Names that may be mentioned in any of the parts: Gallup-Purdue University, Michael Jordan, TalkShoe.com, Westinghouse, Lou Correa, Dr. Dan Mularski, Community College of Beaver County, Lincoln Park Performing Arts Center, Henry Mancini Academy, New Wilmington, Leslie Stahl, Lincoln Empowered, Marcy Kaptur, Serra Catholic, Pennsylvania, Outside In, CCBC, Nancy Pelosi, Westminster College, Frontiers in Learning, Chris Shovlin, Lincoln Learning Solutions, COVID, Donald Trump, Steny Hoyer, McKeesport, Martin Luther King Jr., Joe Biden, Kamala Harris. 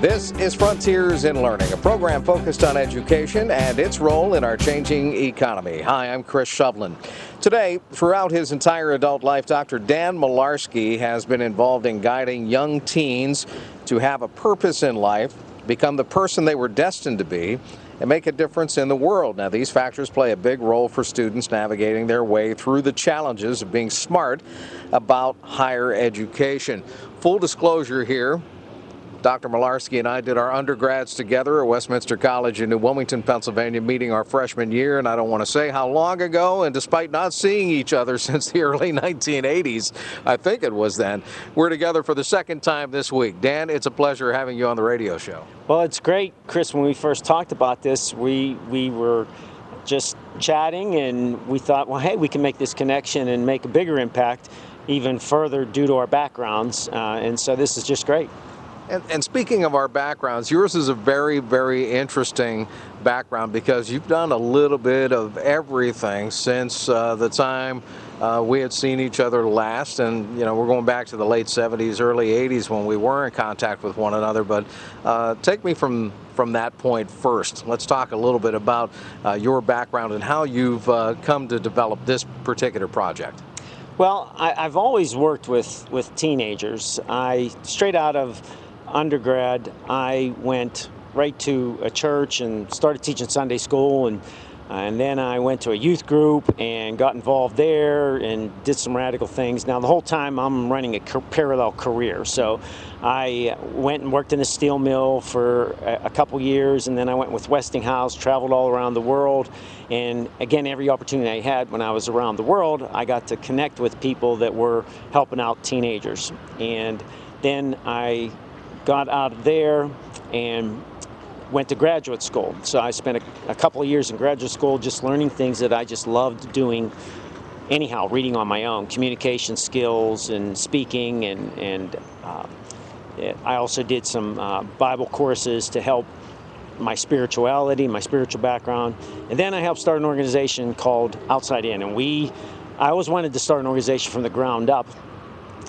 This is Frontiers in Learning, a program focused on education and its role in our changing economy. Hi, I'm Chris Shovlin. Today, throughout his entire adult life, Dr. Dan Mularski has been involved in guiding young teens to have a purpose in life, become the person they were destined to be, and make a difference in the world. Now, these factors play a big role for students navigating their way through the challenges of being smart about higher education. Full disclosure here, Dr. Mularski and I did our undergrads together at Westminster College in New Wilmington, Pennsylvania, meeting our freshman year, and I don't want to say how long ago, and despite not seeing each other since the early 1980s, I think it was then, we're together for the second time this week. Dan, it's a pleasure having you on the radio show. Well, it's great, Chris. When we first talked about this, we were just chatting, and we thought, well, hey, we can make this connection and make a bigger impact even further due to our backgrounds, and so this is just great. And speaking of our backgrounds, yours is a very, very interesting background because you've done a little bit of everything since the time we had seen each other last. And, you know, we're going back to the late 70s, early 80s when we were in contact with one another. But take me from that point first. Let's talk a little bit about your background and how you've come to develop this particular project. Well, I've always worked with teenagers. Straight out of undergrad, I went right to a church and started teaching Sunday school, and then I went to a youth group and got involved there and did some radical things. Now the whole time I'm running a parallel career, so I went and worked in a steel mill for a couple years, and then I went with Westinghouse, traveled all around the world, and again, every opportunity I had when I was around the world, I got to connect with people that were helping out teenagers. And then I got out of there and went to graduate school. So I spent a couple of years in graduate school just learning things that I just loved doing anyhow, reading on my own, communication skills and speaking, and I also did some Bible courses to help my spirituality, my spiritual background. And then I helped start an organization called Outside In, and I always wanted to start an organization from the ground up,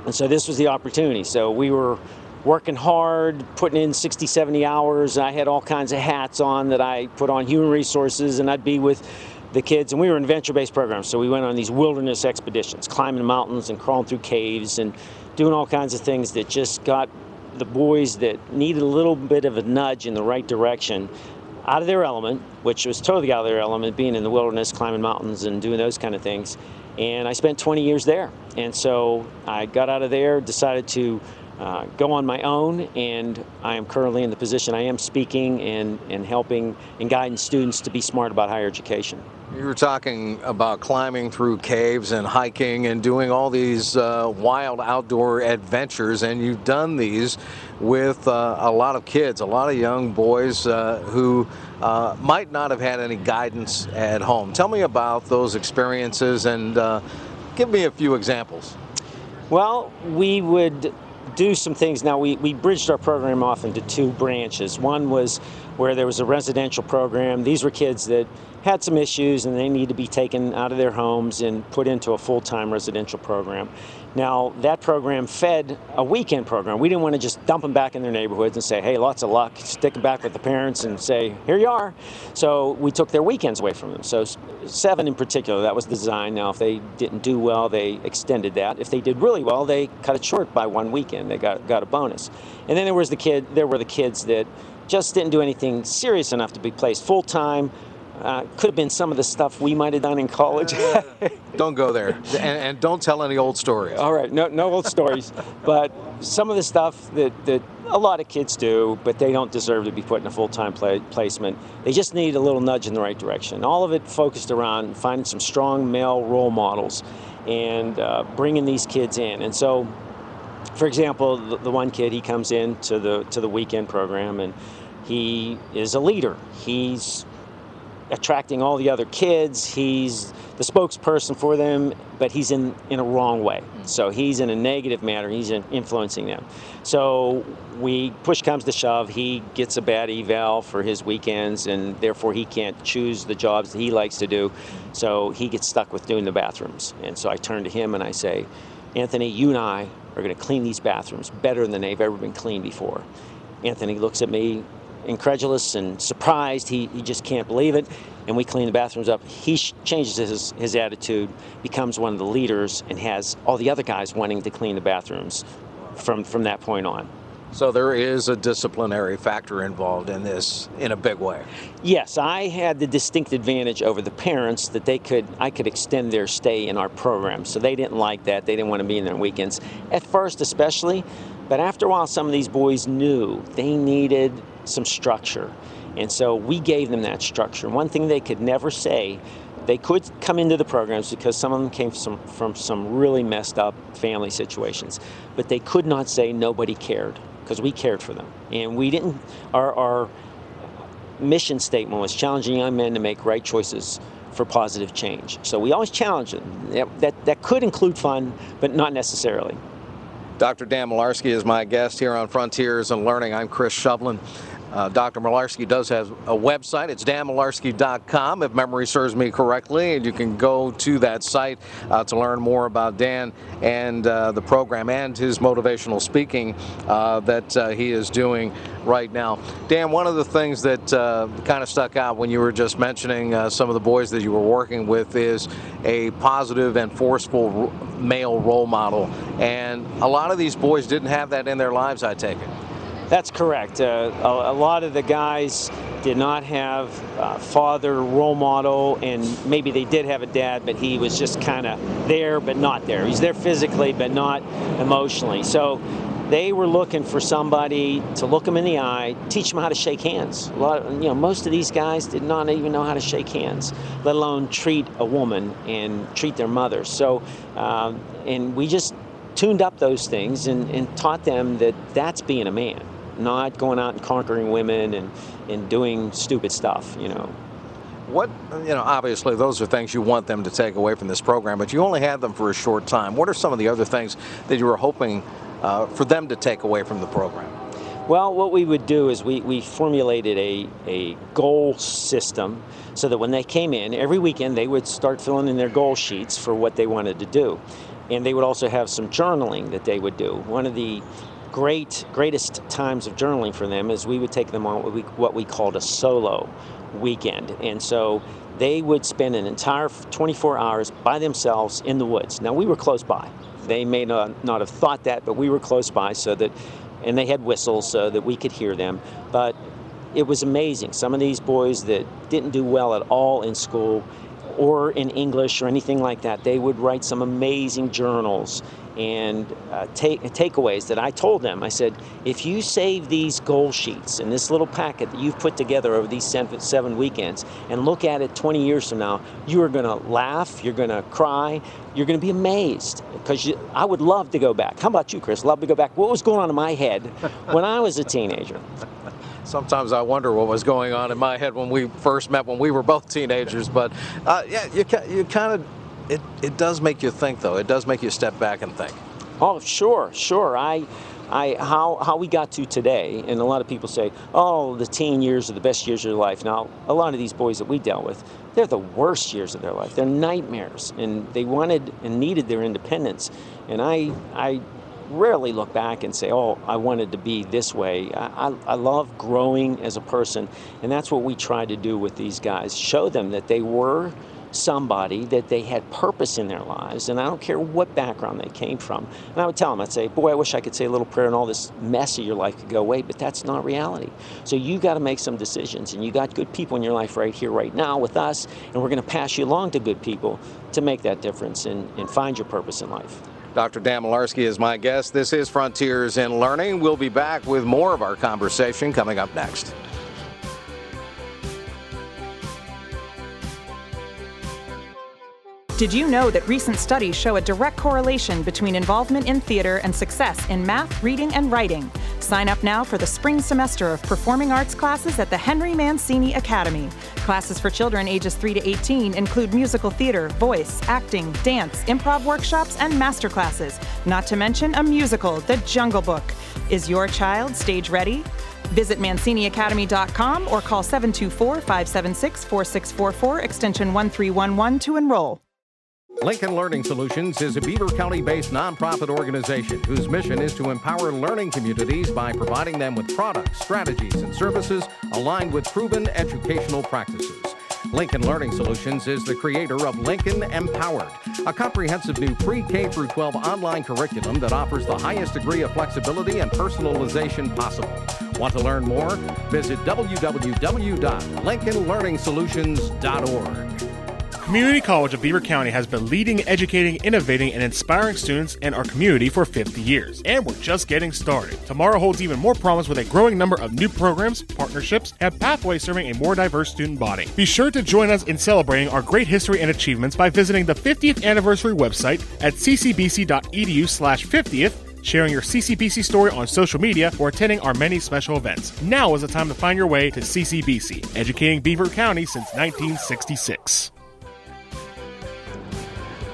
and so this was the opportunity. So we were working hard, putting in 60, 70 hours. I had all kinds of hats on that I put on human resources, and I'd be with the kids, and we were in venture-based programs, so we went on these wilderness expeditions, climbing mountains and crawling through caves and doing all kinds of things that just got the boys that needed a little bit of a nudge in the right direction out of their element, which was totally out of their element, being in the wilderness, climbing mountains and doing those kind of things. And I spent 20 years there. And so I got out of there, decided to go on my own, and I am currently in the position I am, speaking and helping and guiding students to be smart about higher education. You were talking about climbing through caves and hiking and doing all these wild outdoor adventures, and you've done these with a lot of kids, a lot of young boys who might not have had any guidance at home. Tell me about those experiences and give me a few examples. Well, we would do some things. Now we bridged our program off into two branches. One was where there was a residential program. These were kids that had some issues and they need to be taken out of their homes and put into a full-time residential program. Now that program fed a weekend program. We didn't want to just dump them back in their neighborhoods and say, hey, lots of luck, stick them back with the parents and say, here you are. So we took their weekends away from them. So 7 in particular, that was the design. Now if they didn't do well, they extended that. If they did really well, they cut it short by one weekend. They got a bonus. And then there were the kids that just didn't do anything serious enough to be placed full-time. Could have been some of the stuff we might have done in college. Don't go there, and don't tell any old stories. All right, no old stories, but some of the stuff that a lot of kids do, but they don't deserve to be put in a full-time placement. They just need a little nudge in the right direction. All of it focused around finding some strong male role models and bringing these kids in. And so, for example, the one kid, he comes in to the weekend program, and he is a leader. He's attracting all the other kids. He's the spokesperson for them, but he's in a wrong way. So he's in a negative manner. He's influencing them. So push comes to shove, he gets a bad eval for his weekends, and therefore he can't choose the jobs that he likes to do. So he gets stuck with doing the bathrooms. And so I turn to him and I say, Anthony, you and I are going to clean these bathrooms better than they've ever been cleaned before. Anthony looks at me, incredulous and surprised. He just can't believe it, and we clean the bathrooms up. He changes his attitude, becomes one of the leaders, and has all the other guys wanting to clean the bathrooms from that point on. So there is a disciplinary factor involved in this in a big way. Yes, I had the distinct advantage over the parents that I could extend their stay in our program. So they didn't like that. They didn't want to be in their weekends, at first especially. But after a while, some of these boys knew they needed some structure. And so we gave them that structure. One thing they could never say, they could come into the programs because some of them came from some really messed up family situations, but they could not say nobody cared, because we cared for them. And we didn't, our mission statement was challenging young men to make right choices for positive change. So we always challenged them. That could include fun, but not necessarily. Dr. Dan Mularski is my guest here on Frontiers in Learning. I'm Chris Shovlin. Dr. Mularski does have a website. It's danmularski.com, if memory serves me correctly, and you can go to that site to learn more about Dan and the program and his motivational speaking that he is doing right now. Dan, one of the things that kind of stuck out when you were just mentioning some of the boys that you were working with is a positive and forceful male role model, and a lot of these boys didn't have that in their lives, I take it. That's correct. A lot of the guys did not have father role model, and maybe they did have a dad, but he was just kind of there but not there. He's there physically but not emotionally. So they were looking for somebody to look them in the eye, teach them how to shake hands. Most of these guys did not even know how to shake hands, let alone treat a woman and treat their mother. So, and we just tuned up those things and taught them that that's being a man, not going out and conquering women and doing stupid stuff, obviously those are things you want them to take away from this program, but you only had them for a short time. What are some of the other things that you were hoping for them to take away from the program? Well, what we would do is we formulated a goal system so that when they came in every weekend, they would start filling in their goal sheets for what they wanted to do. And they would also have some journaling that they would do. One of the greatest times of journaling for them is we would take them on what we called a solo weekend. And so they would spend an entire 24 hours by themselves in the woods. Now, we were close by. They may not have thought that, but we were close by, and they had whistles so that we could hear them. But it was amazing. Some of these boys that didn't do well at all in school or in English or anything like that, they would write some amazing journals and takeaways that I told them. I said, if you save these goal sheets in this little packet that you've put together over these 7 weekends and look at it 20 years from now, you are going to laugh, you're going to cry, you're going to be amazed, because I would love to go back. How about you, Chris? Love to go back. What was going on in my head when I was a teenager? Sometimes I wonder what was going on in my head when we first met, when we were both teenagers. But you kind of, it does make you think, though. It does make you step back and think. Oh, sure. How we got to today, and a lot of people say, oh, the teen years are the best years of your life. Now, a lot of these boys that we dealt with, they're the worst years of their life. They're nightmares, and they wanted and needed their independence. And I rarely look back and say, oh, I wanted to be this way. I love growing as a person, and that's what we try to do with these guys, show them that they were somebody that they had purpose in their lives, and I don't care what background they came from. And I would tell them, I'd say, boy, I wish I could say a little prayer and all this mess of your life could go away, but that's not reality. So you got to make some decisions, and you got good people in your life right here, right now with us, and we're going to pass you along to good people to make that difference and find your purpose in life. Dr. Dan Mularski is my guest. This is Frontiers in Learning. We'll be back with more of our conversation coming up next. Did you know that recent studies show a direct correlation between involvement in theater and success in math, reading, and writing? Sign up now for the spring semester of performing arts classes at the Henry Mancini Academy. Classes for children ages 3 to 18 include musical theater, voice, acting, dance, improv workshops, and master classes, not to mention a musical, The Jungle Book. Is your child stage ready? Visit ManciniAcademy.com or call 724-576-4644, extension 1311 to enroll. Lincoln Learning Solutions is a Beaver County-based nonprofit organization whose mission is to empower learning communities by providing them with products, strategies, and services aligned with proven educational practices. Lincoln Learning Solutions is the creator of Lincoln Empowered, a comprehensive new pre-K through 12 online curriculum that offers the highest degree of flexibility and personalization possible. Want to learn more? Visit www.lincolnlearningsolutions.org. Community College of Beaver County has been leading, educating, innovating, and inspiring students and our community for 50 years. And we're just getting started. Tomorrow holds even more promise with a growing number of new programs, partnerships, and pathways serving a more diverse student body. Be sure to join us in celebrating our great history and achievements by visiting the 50th anniversary website at ccbc.edu/50th, sharing your CCBC story on social media, or attending our many special events. Now is the time to find your way to CCBC, educating Beaver County since 1966.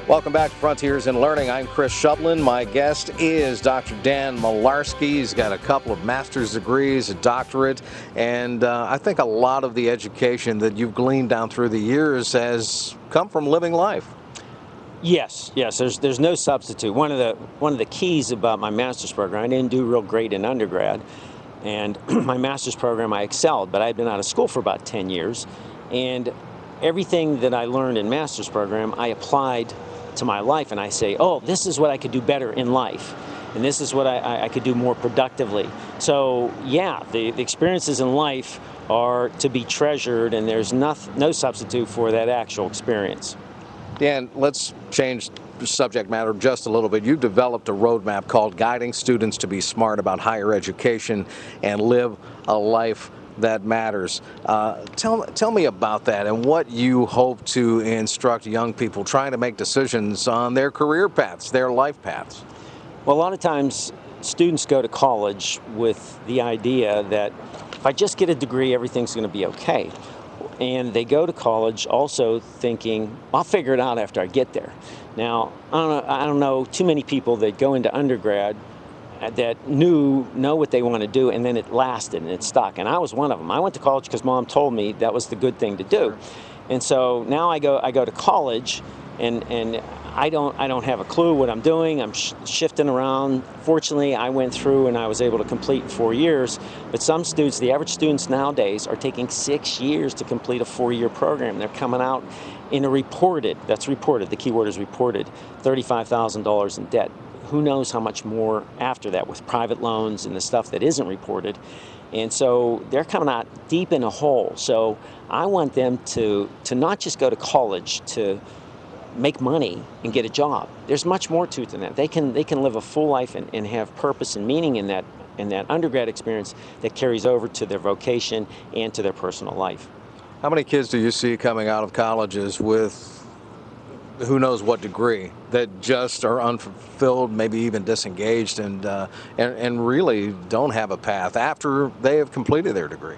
Welcome back to Frontiers in Learning. I'm Chris Shovlin. My guest is Dr. Dan Mularski. He's got a couple of master's degrees, a doctorate, and I think a lot of the education that you've gleaned down through the years has come from living life. Yes. There's no substitute. One of the keys about my master's program, I didn't do real great in undergrad, and my master's program I excelled, but I had been out of school for about 10 years, and everything that I learned in master's program, I applied to my life, and I say, oh, this is what I could do better in life, and this is what I could do more productively. So yeah, the experiences in life are to be treasured, and there's no substitute for that actual experience. Dan, let's change subject matter just a little bit. You've developed a roadmap called Guiding Students to Be Smart About Higher Education and Live a Life That Matters. Tell me about that and what you hope to instruct young people trying to make decisions on their career paths, their life paths. Well, a lot of times students go to college with the idea that if I just get a degree, everything's going to be okay. And they go to college also thinking, I'll figure it out after I get there. Now, I don't know too many people that go into undergrad that know what they want to do, and then it lasted and it stuck. And I was one of them. I went to college because Mom told me that was the good thing to do. And so now I go to college, and I don't have a clue what I'm doing. I'm shifting around. Fortunately, I went through and I was able to complete 4 years. But some students, the average students nowadays, are taking 6 years to complete a 4-year program. They're coming out in a reported, the key word is reported, $35,000 in debt. Who knows how much more after that with private loans and the stuff that isn't reported. And so they're coming out deep in a hole. So I want them to not just go to college to make money and get a job. There's much more to it than that. They can live a full life and have purpose and meaning in that undergrad experience that carries over to their vocation and to their personal life. How many kids do you see coming out of colleges with who knows what degree that just are unfulfilled, maybe even disengaged, and really don't have a path after they have completed their degree?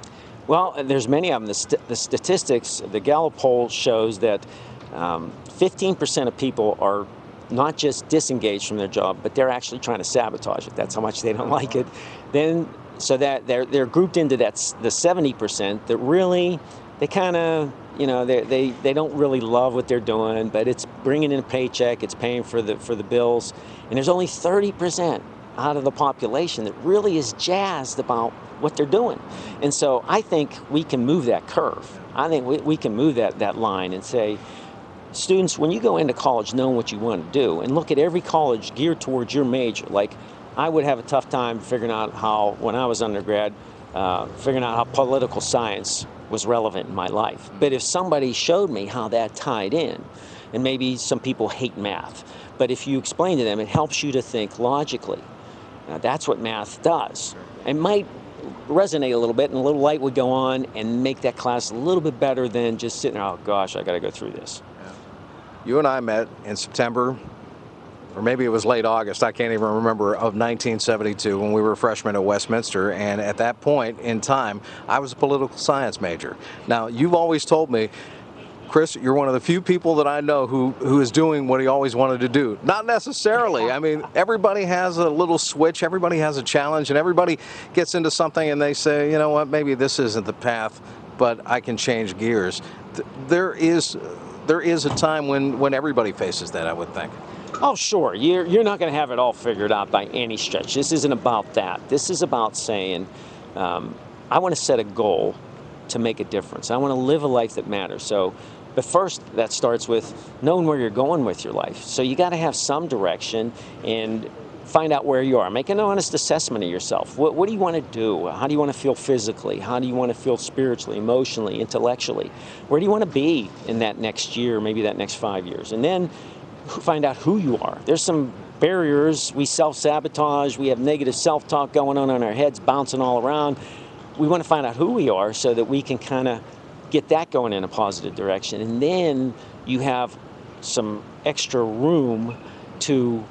Well, there's many of them. The statistics, the Gallup poll shows that 15% of people are not just disengaged from their job, but they're actually trying to sabotage it. That's how much they don't like it. Then, so that they're grouped into the 70% that really, they kind of, they don't really love what they're doing, but it's bringing in a paycheck, it's paying for the bills. And there's only 30% out of the population that really is jazzed about what they're doing. And so I think we can move that curve. I think we can move that line and say, students, when you go into college knowing what you want to do, and look at every college geared towards your major, like I would have a tough time figuring out how, when I was undergrad, figuring out how political science was relevant in my life. But if somebody showed me how that tied in, and maybe some people hate math, but if you explain to them, it helps you to think logically. Now, that's what math does. It might resonate a little bit, and a little light would go on and make that class a little bit better than just sitting there, oh gosh, I gotta go through this. Yeah. You and I met in September, or maybe it was late August, I can't even remember, of 1972 when we were freshmen at Westminster, and at that point in time, I was a political science major. Now, you've always told me, Chris, you're one of the few people that I know who is doing what he always wanted to do. Not necessarily. I mean, everybody has a little switch, everybody has a challenge, and everybody gets into something and they say, you know what, maybe this isn't the path, but I can change gears. There is a time when everybody faces that, I would think. Oh, sure. You're not going to have it all figured out by any stretch. This isn't about that. This is about saying, I want to set a goal to make a difference. I want to live a life that matters. So, but first, that starts with knowing where you're going with your life. So you got to have some direction and find out where you are. Make an honest assessment of yourself. What do you want to do? How do you want to feel physically? How do you want to feel spiritually, emotionally, intellectually? Where do you want to be in that next year, maybe that next 5 years? And then find out who you are. There's some barriers. We self-sabotage. We have negative self-talk going on in our heads, bouncing all around. We want to find out who we are so that we can kind of get that going in a positive direction. And then you have some extra room to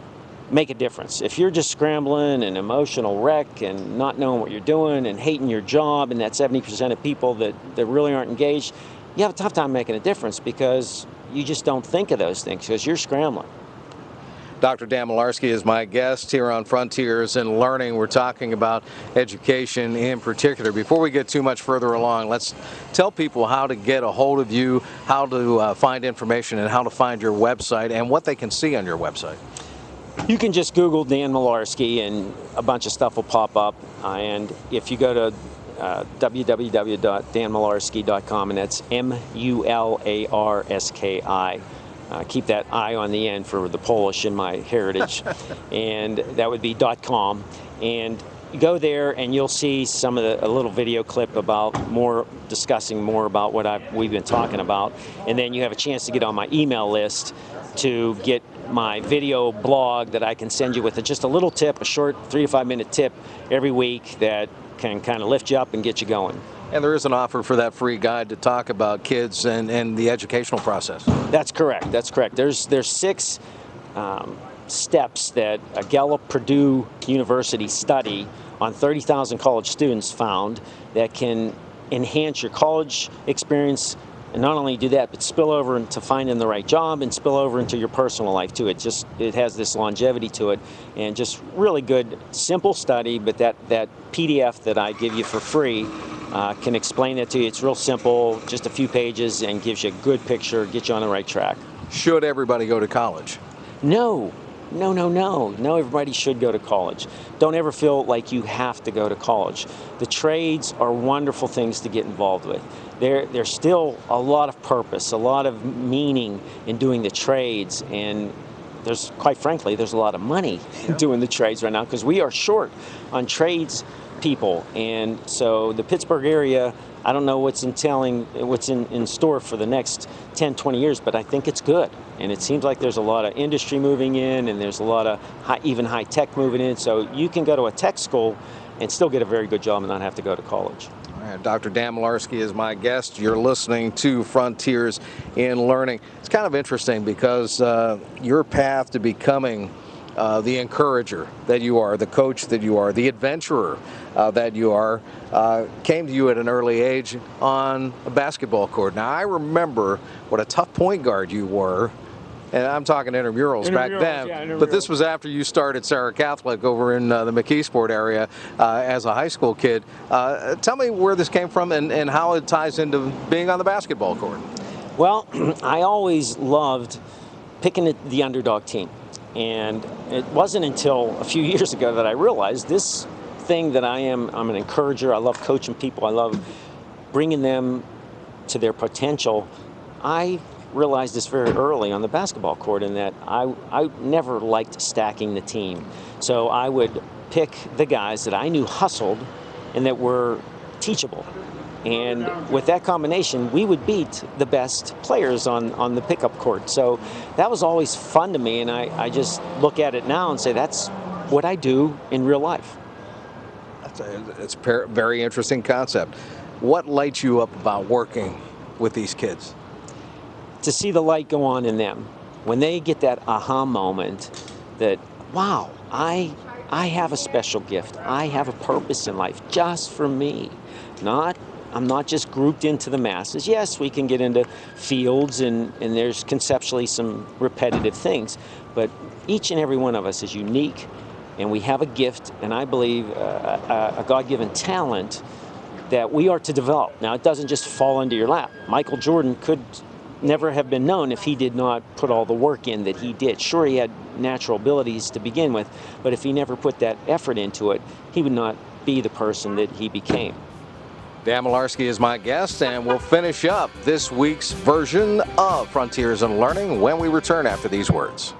make a difference. If you're just scrambling and emotional wreck and not knowing what you're doing and hating your job, and that 70% of people that really aren't engaged, you have a tough time making a difference because you just don't think of those things because you're scrambling. Dr. Dan Mularski is my guest here on Frontiers in Learning. We're talking about education in particular. Before we get too much further along, let's tell people how to get a hold of you, how to find information, and how to find your website, and what they can see on your website. You can just Google Dan Mularski, and a bunch of stuff will pop up. And if you go to www.danmularski.com, and that's M-U-L-A-R-S-K-I. Keep that I on the end for the Polish in my heritage. And that would be .com. And go there and you'll see some of a little video clip about discussing more about what we've been talking about. And then you have a chance to get on my email list to get my video blog that I can send you with just a little tip, a short 3 to 5 minute tip every week that can kind of lift you up and get you going. And there is an offer for that free guide to talk about kids and the educational process. That's correct. That's correct. There's six steps that a Gallup-Purdue University study on 30,000 college students found that can enhance your college experience, and not only do that, but spill over into finding the right job and spill over into your personal life too. It has this longevity to it, and just really good, simple study. But that PDF that I give you for free can explain that to you. It's real simple, just a few pages, and gives you a good picture, gets you on the right track. Should everybody go to college? No, everybody should go to college. Don't ever feel like you have to go to college. The trades are wonderful things to get involved with. There's still a lot of purpose, a lot of meaning in doing the trades, and there's, quite frankly, there's a lot of money doing the trades right now because we are short on trades people. And so the Pittsburgh area, I don't know what's in store for the next 10-20 years, but I think it's good, and it seems like there's a lot of industry moving in, and there's a lot of high tech moving in, so you can go to a tech school and still get a very good job and not have to go to college. All right, Dr. Dan Mularski is my guest. You're listening to Frontiers in Learning. It's kind of interesting because your path to becoming the encourager that you are, the coach that you are, the adventurer that you are, came to you at an early age on a basketball court. Now, I remember what a tough point guard you were, and I'm talking intramurals back then, but this was after you started Serra Catholic over in the McKeesport area as a high school kid. Tell me where this came from and how it ties into being on the basketball court. Well, I always loved picking the underdog team. And it wasn't until a few years ago that I realized this thing that I'm an encourager, I love coaching people, I love bringing them to their potential. I realized this very early on the basketball court, in that I never liked stacking the team. So I would pick the guys that I knew hustled and that were teachable. And with that combination, we would beat the best players on the pickup court. So that was always fun to me, and I just look at it now and say that's what I do in real life. It's a very interesting concept. What lights you up about working with these kids? To see the light go on in them. When they get that aha moment that, wow, I have a special gift. I have a purpose in life just for me. I'm not just grouped into the masses. Yes, we can get into fields and there's conceptually some repetitive things, but each and every one of us is unique and we have a gift, and I believe a God-given talent that we are to develop. Now, it doesn't just fall into your lap. Michael Jordan could never have been known if he did not put all the work in that he did. Sure, he had natural abilities to begin with, but if he never put that effort into it, he would not be the person that he became. Dan Mularski is my guest, and we'll finish up this week's version of Frontiers in Learning when we return after these words.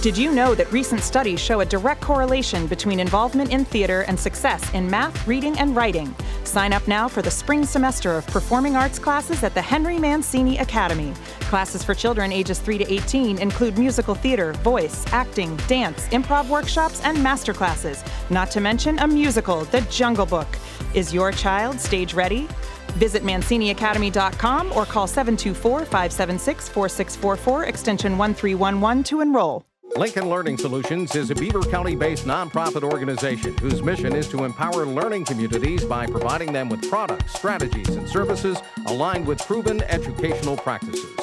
Did you know that recent studies show a direct correlation between involvement in theater and success in math, reading, and writing? Sign up now for the spring semester of performing arts classes at the Henry Mancini Academy. Classes for children ages 3 to 18 include musical theater, voice, acting, dance, improv workshops, and masterclasses, not to mention a musical, The Jungle Book. Is your child stage ready? Visit ManciniAcademy.com or call 724-576-4644, extension 1311 to enroll. Lincoln Learning Solutions is a Beaver County-based nonprofit organization whose mission is to empower learning communities by providing them with products, strategies, and services aligned with proven educational practices.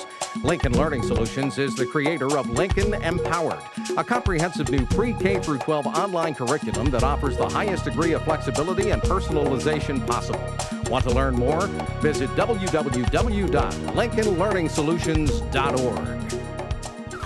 Lincoln Learning Solutions is the creator of Lincoln Empowered, a comprehensive new pre-K through 12 online curriculum that offers the highest degree of flexibility and personalization possible. Want to learn more? Visit www.lincolnlearningsolutions.org.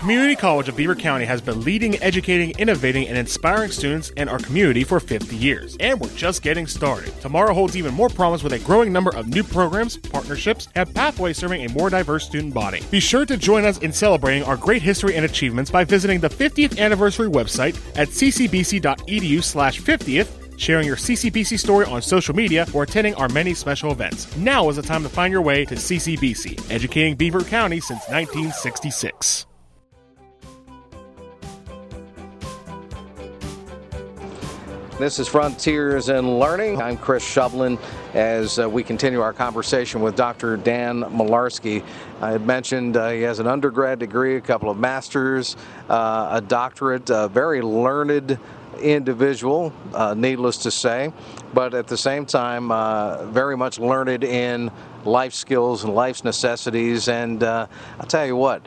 Community College of Beaver County has been leading, educating, innovating, and inspiring students and our community for 50 years. And we're just getting started. Tomorrow holds even more promise with a growing number of new programs, partnerships, and pathways serving a more diverse student body. Be sure to join us in celebrating our great history and achievements by visiting the 50th anniversary website at ccbc.edu/50th, sharing your CCBC story on social media, or attending our many special events. Now is the time to find your way to CCBC, educating Beaver County since 1966. This is Frontiers in Learning. I'm Chris Shovlin as we continue our conversation with Dr. Dan Mularski. I had mentioned he has an undergrad degree, a couple of masters, a doctorate, a very learned individual, needless to say, but at the same time very much learned in life skills and life's necessities. And I'll tell you what,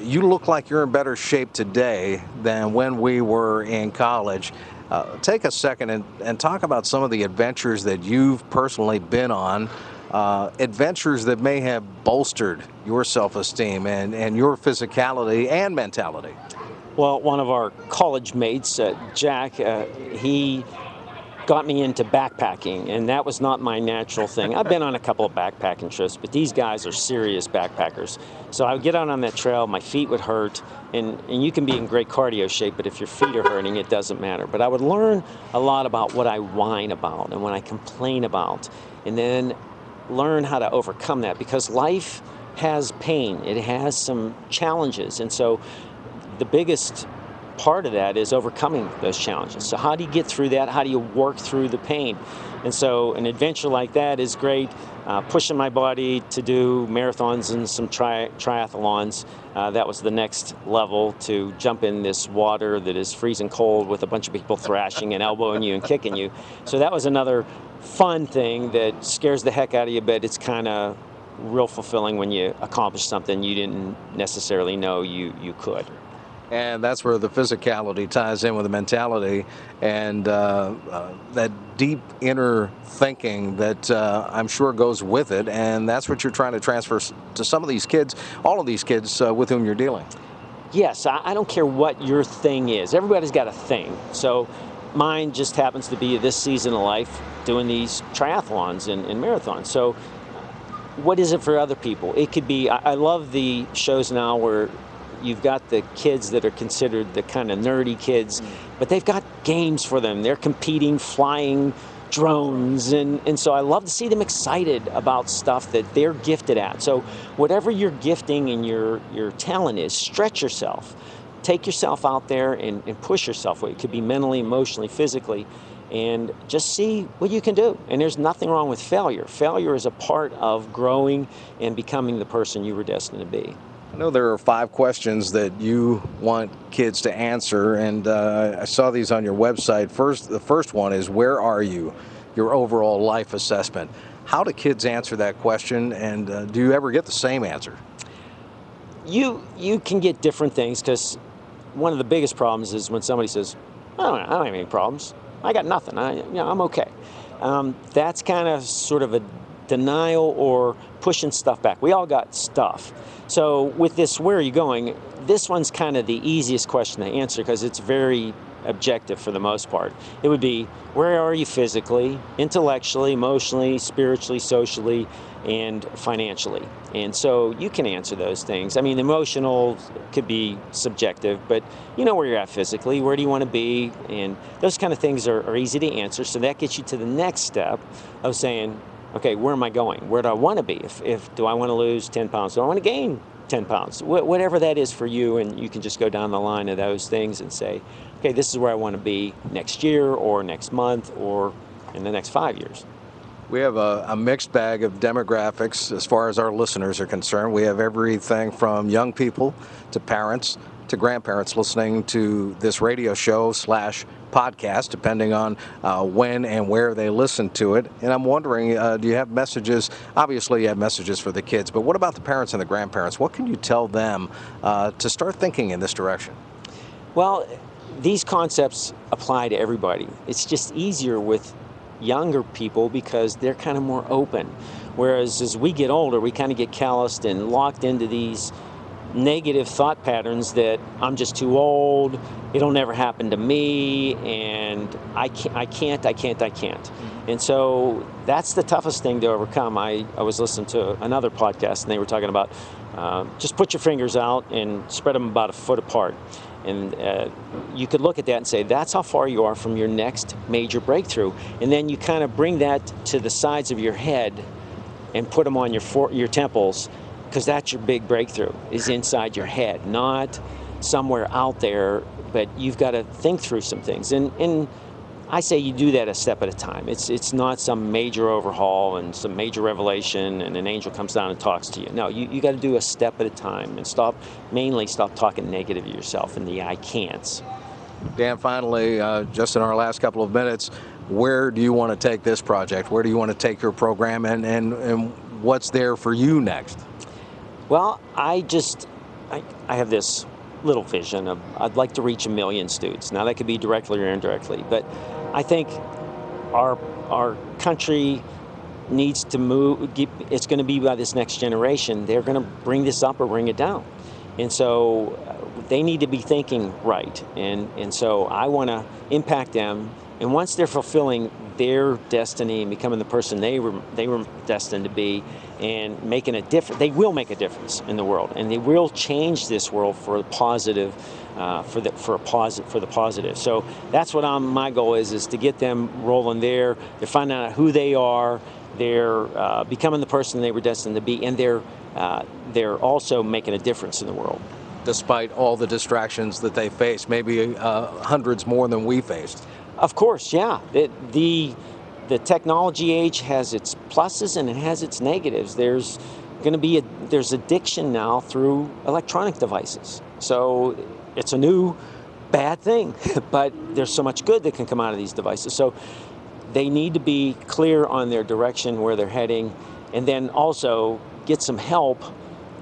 you look like you're in better shape today than when we were in college. Take a second and talk about some of the adventures that you've personally been on, adventures that may have bolstered your self-esteem and your physicality and mentality. Well, one of our college mates, Jack, he got me into backpacking, and that was not my natural thing. I've been on a couple of backpacking trips, but these guys are serious backpackers. So I would get out on that trail, my feet would hurt, and you can be in great cardio shape, but if your feet are hurting, it doesn't matter. But I would learn a lot about what I whine about and what I complain about, and then learn how to overcome that, because life has pain. It has some challenges, and so the biggest part of that is overcoming those challenges. So how do you get through that? How do you work through the pain? And so an adventure like that is great. Pushing my body to do marathons and some triathlons, that was the next level, to jump in this water that is freezing cold with a bunch of people thrashing and elbowing you and kicking you. So that was another fun thing that scares the heck out of you, but it's kind of real fulfilling when you accomplish something you didn't necessarily know you could. And that's where the physicality ties in with the mentality and that deep inner thinking that I'm sure goes with it. And that's what you're trying to transfer to some of these kids, all of these kids with whom you're dealing. Yes, I don't care what your thing is. Everybody's got a thing. So mine just happens to be this season of life doing these triathlons and marathons. So what is it for other people? It could be, I love the shows now where you've got the kids that are considered the kind of nerdy kids, but they've got games for them. They're competing, flying drones, and so I love to see them excited about stuff that they're gifted at. So whatever your gifting and your talent is, stretch yourself. Take yourself out there and push yourself. It could be mentally, emotionally, physically, and just see what you can do. And there's nothing wrong with failure. Failure is a part of growing and becoming the person you were destined to be. I know there are 5 questions that you want kids to answer, and I saw these on your website. First, the first one is, where are you? Your overall life assessment. How do kids answer that question, and do you ever get the same answer? You can get different things, because one of the biggest problems is when somebody says, I don't have any problems. I got nothing. I'm okay. That's kind of sort of a denial or pushing stuff back. We all got stuff. So with this, where are you going? This one's kind of the easiest question to answer because it's very objective for the most part. It would be, where are you physically, intellectually, emotionally, spiritually, socially, and financially? And so you can answer those things. I mean, emotional could be subjective, but you know where you're at physically, where do you want to be? And those kind of things are easy to answer. So that gets you to the next step of saying, okay, where am I going? Where do I want to be? If do I want to lose 10 pounds? Do I want to gain 10 pounds? Whatever that is for you, and you can just go down the line of those things and say, okay, this is where I want to be next year or next month or in the next 5 years. We have a mixed bag of demographics as far as our listeners are concerned. We have everything from young people to parents to grandparents listening to this radio show / podcast, depending on when and where they listen to it. And I'm wondering, do you have messages? Obviously, you have messages for the kids, but what about the parents and the grandparents? What can you tell them to start thinking in this direction? Well, these concepts apply to everybody. It's just easier with younger people because they're kind of more open. Whereas as we get older, we kind of get calloused and locked into these negative thought patterns that I'm just too old, it'll never happen to me, and I can't. And so that's the toughest thing to overcome. I was listening to another podcast, and they were talking about just put your fingers out and spread them about a foot apart. And you could look at that and say, that's how far you are from your next major breakthrough. And then you kind of bring that to the sides of your head and put them on your temples, because that's your big breakthrough, is inside your head, not somewhere out there, but you've got to think through some things. And I say you do that a step at a time. It's not some major overhaul and some major revelation and an angel comes down and talks to you. No, you got to do a step at a time and stop talking negative to yourself and the I can'ts. Dan, finally, just in our last couple of minutes, where do you want to take this project? Where do you want to take your program, and what's there for you next? Well, I have this little vision of I'd like to reach 1 million students. Now that could be directly or indirectly, but I think our country needs to move. It's going to be by this next generation. They're going to bring this up or bring it down, and so they need to be thinking right. And so I want to impact them. And once they're fulfilling their destiny and becoming the person they were destined to be, and making a difference, they will make a difference in the world, and they will change this world for the positive, for the positive. So that's what my goal is to get them rolling there. They're finding out who they are. They're becoming the person they were destined to be, and they're also making a difference in the world. Despite all the distractions that they face, maybe hundreds more than we faced. Of course, yeah. The technology age has its pluses and it has its negatives. There's going to be there's addiction now through electronic devices. So it's a new bad thing, but there's so much good that can come out of these devices. So they need to be clear on their direction, where they're heading, and then also get some help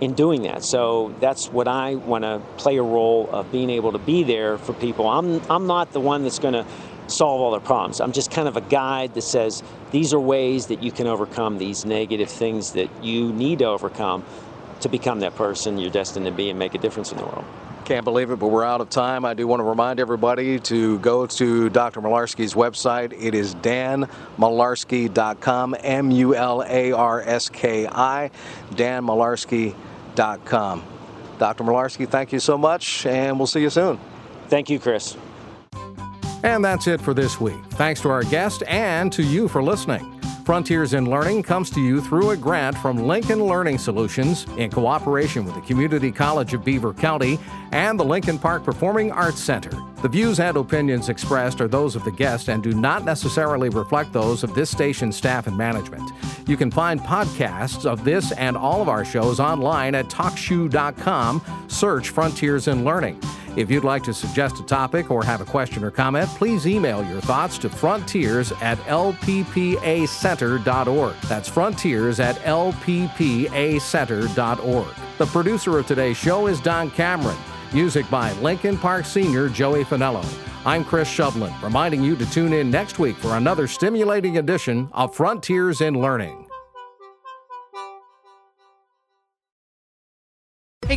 in doing that. So that's what I want to play a role of, being able to be there for people. I'm not the one that's going to solve all their problems. I'm just kind of a guide that says these are ways that you can overcome these negative things that you need to overcome to become that person you're destined to be and make a difference in the world. Can't believe it, but we're out of time. I do want to remind everybody to go to Dr. Mularski's website. It is danmularski.com, M-U-L-A-R-S-K-I, danmularski.com. Dr. Mularski, thank you so much, and we'll see you soon. Thank you, Chris. And that's it for this week. Thanks to our guest and to you for listening. Frontiers in Learning comes to you through a grant from Lincoln Learning Solutions in cooperation with the Community College of Beaver County and the Lincoln Park Performing Arts Center. The views and opinions expressed are those of the guest and do not necessarily reflect those of this station's staff and management. You can find podcasts of this and all of our shows online at TalkShoe.com. Search Frontiers in Learning. If you'd like to suggest a topic or have a question or comment, please email your thoughts to frontiers@lppacenter.org. That's frontiers@lppacenter.org. The producer of today's show is Don Cameron. Music by Lincoln Park senior Joey Finello. I'm Chris Shovlin, reminding you to tune in next week for another stimulating edition of Frontiers in Learning. Hey